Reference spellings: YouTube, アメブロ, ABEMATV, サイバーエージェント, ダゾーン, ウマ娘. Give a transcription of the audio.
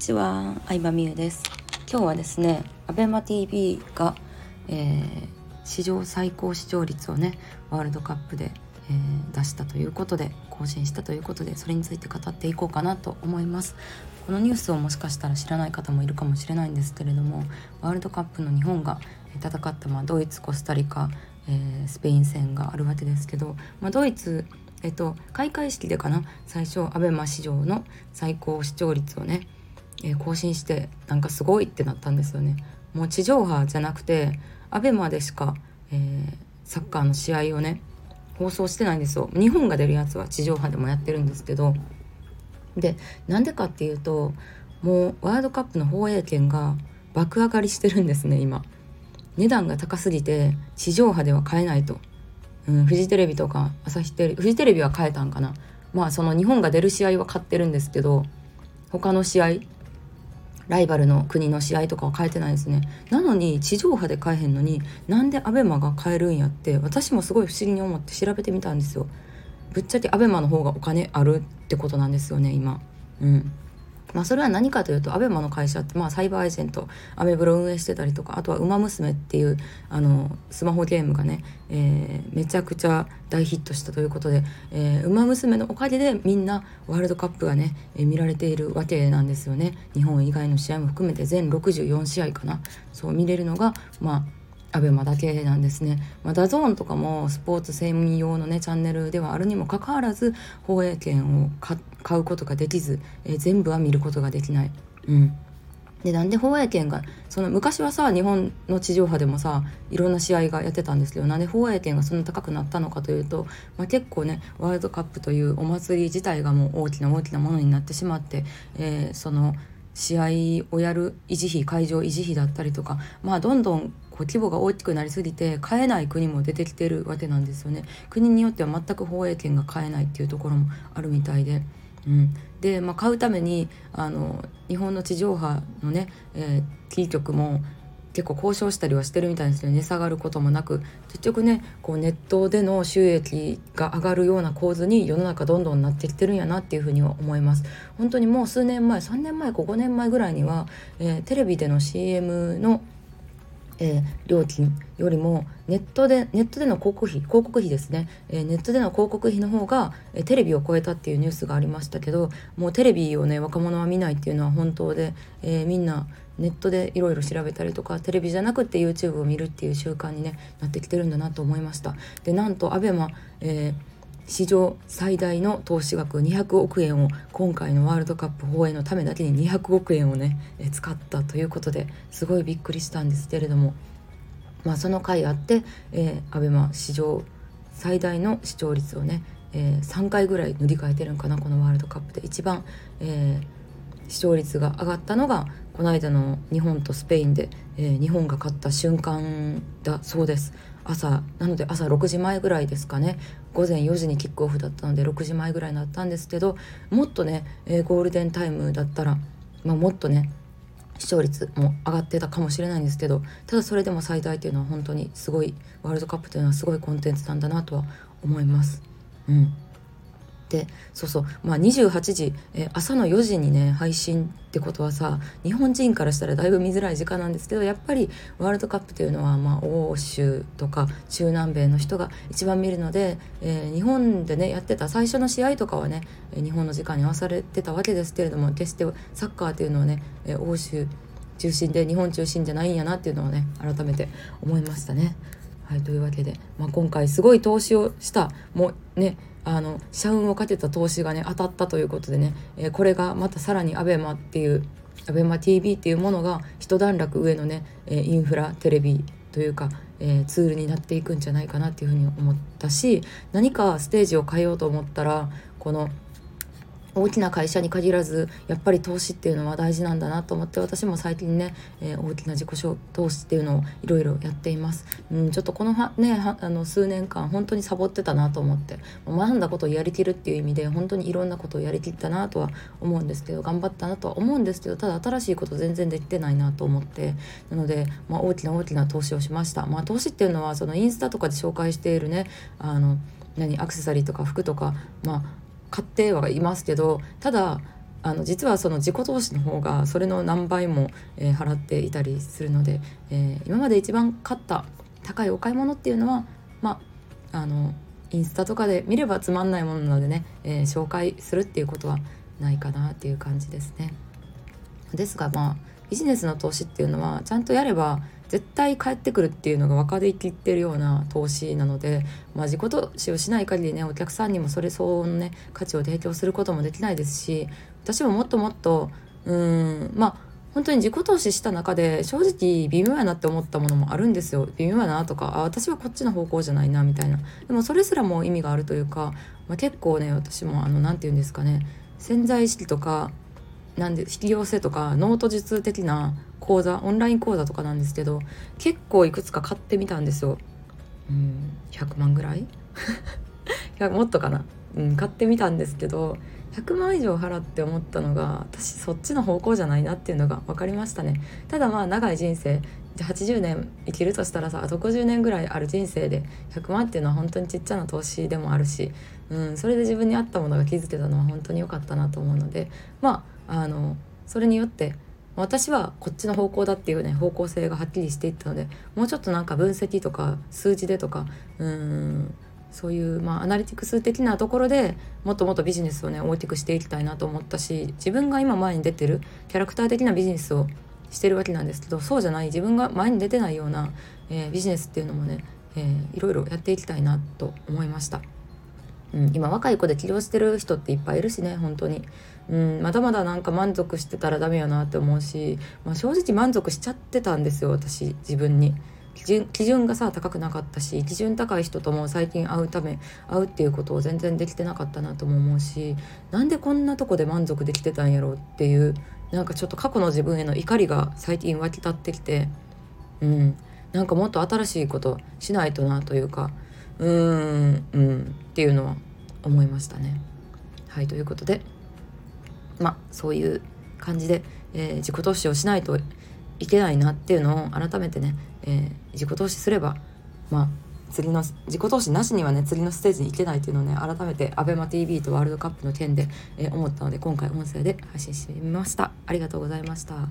ちは、相葉美優です。今日はですね、ABEMATV が、史上最高視聴率をね、ワールドカップで、出したということで、更新したということで、それについて語っていこうかなと思います。このニュースをもしかしたら知らない方もいるかもしれないんですけれども、ワールドカップの日本が戦った、ドイツ、コスタリカ、スペイン戦があるわけですけど、ドイツ、開会式でかな、最初アベマ史上の最高視聴率をね、更新して、なんかすごいってなったんですよね。もう地上波じゃなくてアベマでしか、サッカーの試合をね放送してないんですよ。日本が出るやつは地上波でもやってるんですけど、でなんでかっていうと、もうワールドカップの放映権が爆上がりしてるんですね。今値段が高すぎて地上波では買えないと、フジテレビとか朝日テレビ、フジテレビは買えたんかな、その日本が出る試合は買ってるんですけど、他の試合、ライバルの国の試合とかは買えてないですね。なのに地上波で買えへんのに、なんでアベマが買えるんやって、私もすごい不思議に思って調べてみたんですよ。ぶっちゃけアベマの方がお金あるってことなんですよね今。それは何かというと、アベマの会社って、サイバーエージェント、アメブロ運営してたりとか、あとはウマ娘っていうスマホゲームがね、めちゃくちゃ大ヒットしたということで、ウマ娘のおかげでみんなワールドカップがね、見られているわけなんですよね。日本以外の試合も含めて全64試合かな、そう見れるのがアベマだけなんですね。ダゾーンとかもスポーツ専用のねチャンネルではあるにもかかわらず、放映権を買うことができず、全部は見ることができない。でなんで放映権が、昔はさ、日本の地上波でもさ、いろんな試合がやってたんですけど、なんで放映権がそんな高くなったのかというと、結構ねワールドカップというお祭り自体がもう大きなものになってしまって、その試合をやる維持費、会場維持費だったりとか、どんどん規模が大きくなりすぎて買えない国も出てきてるわけなんですよね。国によっては全く放映権が買えないっていうところもあるみたいで、で、買うために日本の地上波のね、キー局も結構交渉したりはしてるみたいですね。値下がることもなく、結局ねこうネットでの収益が上がるような構図に世の中どんどんなってきてるんやなっていうふうには思います。本当にもう数年前、3年前5年前ぐらいには、テレビでの CM の料金よりもネットでの広告費ですね、ネットでの広告費の方が、テレビを超えたっていうニュースがありましたけど、もうテレビをね若者は見ないっていうのは本当で、みんなネットでいろいろ調べたりとか、テレビじゃなくて YouTube を見るっていう習慣に、ね、なってきてるんだなと思いました。でなんとアベマ、史上最大の投資額200億円を今回のワールドカップ放映のためだけに200億円をね使ったということで、すごいびっくりしたんですけれども、その回あって、ABEMA 史上最大の視聴率をね、3回ぐらい塗り替えてるんかな、このワールドカップで一番、視聴率が上がったのがこの間の日本とスペインで、日本が勝った瞬間だそうです。朝6時前ぐらいですかね、午前4時にキックオフだったので6時前ぐらいになったんですけど、もっとね、ゴールデンタイムだったら、もっとね視聴率も上がってたかもしれないんですけど、ただそれでも最大というのは本当にすごい、ワールドカップというのはすごいコンテンツなんだなとは思います。で28時、朝の4時にね配信ってことはさ、日本人からしたらだいぶ見づらい時間なんですけど、やっぱりワールドカップというのは、欧州とか中南米の人が一番見るので、日本でねやってた最初の試合とかはね日本の時間に合わされてたわけですけれども、決してサッカーというのはね、欧州中心で日本中心じゃないんやなっていうのをね改めて思いましたね。というわけで、今回すごい投資をした社運をかけた投資がね当たったということでね、これがまたさらにABEMATV っていうものが一段落上のね、インフラテレビというか、ツールになっていくんじゃないかなっていうふうに思ったし、何かステージを変えようと思ったら、この大きな会社に限らずやっぱり投資っていうのは大事なんだなと思って、私も最近ね、大きな自己投資っていうのをいろいろやっています。ちょっとこの数年間本当にサボってたなと思って、学んだことをやりきるっていう意味で本当にいろんなことをやりきったなとは思うんですけど、頑張ったなとは思うんですけど、ただ新しいこと全然できてないなと思って、なので、大きな投資をしました。投資っていうのはそのインスタとかで紹介しているね、アクセサリーとか服とか買ってはいますけど、ただ実はその自己投資の方がそれの何倍も、払っていたりするので、今まで一番買った高いお買い物っていうのは、インスタとかで見ればつまんないものなのでね、紹介するっていうことはないかなっていう感じですね。ですが、ビジネスの投資っていうのはちゃんとやれば絶対返ってくるっていうのが分かりきってるような投資なので、自己投資をしない限りね、お客さんにもそれ相応のね価値を提供することもできないですし、私ももっともっと本当に自己投資した中で正直微妙やなって思ったものもあるんですよ。微妙やなとか、私はこっちの方向じゃないなみたいな。でもそれすらも意味があるというか、結構ね、私もなんて言うんですかね、潜在意識とか引き寄せとかノート術的な講座、オンライン講座とかなんですけど、結構いくつか買ってみたんですよ。100万ぐらいもっとかな、買ってみたんですけど、100万以上払って思ったのが、私そっちの方向じゃないなっていうのが分かりましたね。ただ長い人生で80年生きるとしたらさ、あと50年ぐらいある人生で100万っていうのは本当にちっちゃな投資でもあるし、それで自分に合ったものが気づけたのは本当に良かったなと思うので、それによって私はこっちの方向だっていうね、方向性がはっきりしていったので、もうちょっと分析とか数字でとか、そういう、アナリティクス的なところでもっともっとビジネスをね大きくしていきたいなと思ったし、自分が今前に出てるキャラクター的なビジネスをしてるわけなんですけど、そうじゃない自分が前に出てないような、ビジネスっていうのもね、いろいろやっていきたいなと思いました。今若い子で起業してる人っていっぱいいるしね、本当に、まだまだ満足してたらダメやなって思うし、正直満足しちゃってたんですよ、私自分に。基準がさ高くなかったし、基準高い人とも最近会うっていうことを全然できてなかったなとも思うし、なんでこんなとこで満足できてたんやろうっていう、ちょっと過去の自分への怒りが最近湧き立ってきて、もっと新しいことしないとなというか、っていうのは思いましたね。はい、ということで、そういう感じで、自己投資をしないといけないなっていうのを改めてね、自己投資すれば、次の自己投資なしにはね次のステージに行けないっていうのをね、改めて ABEMATV とワールドカップの件で、思ったので、今回音声で配信してみました。ありがとうございました。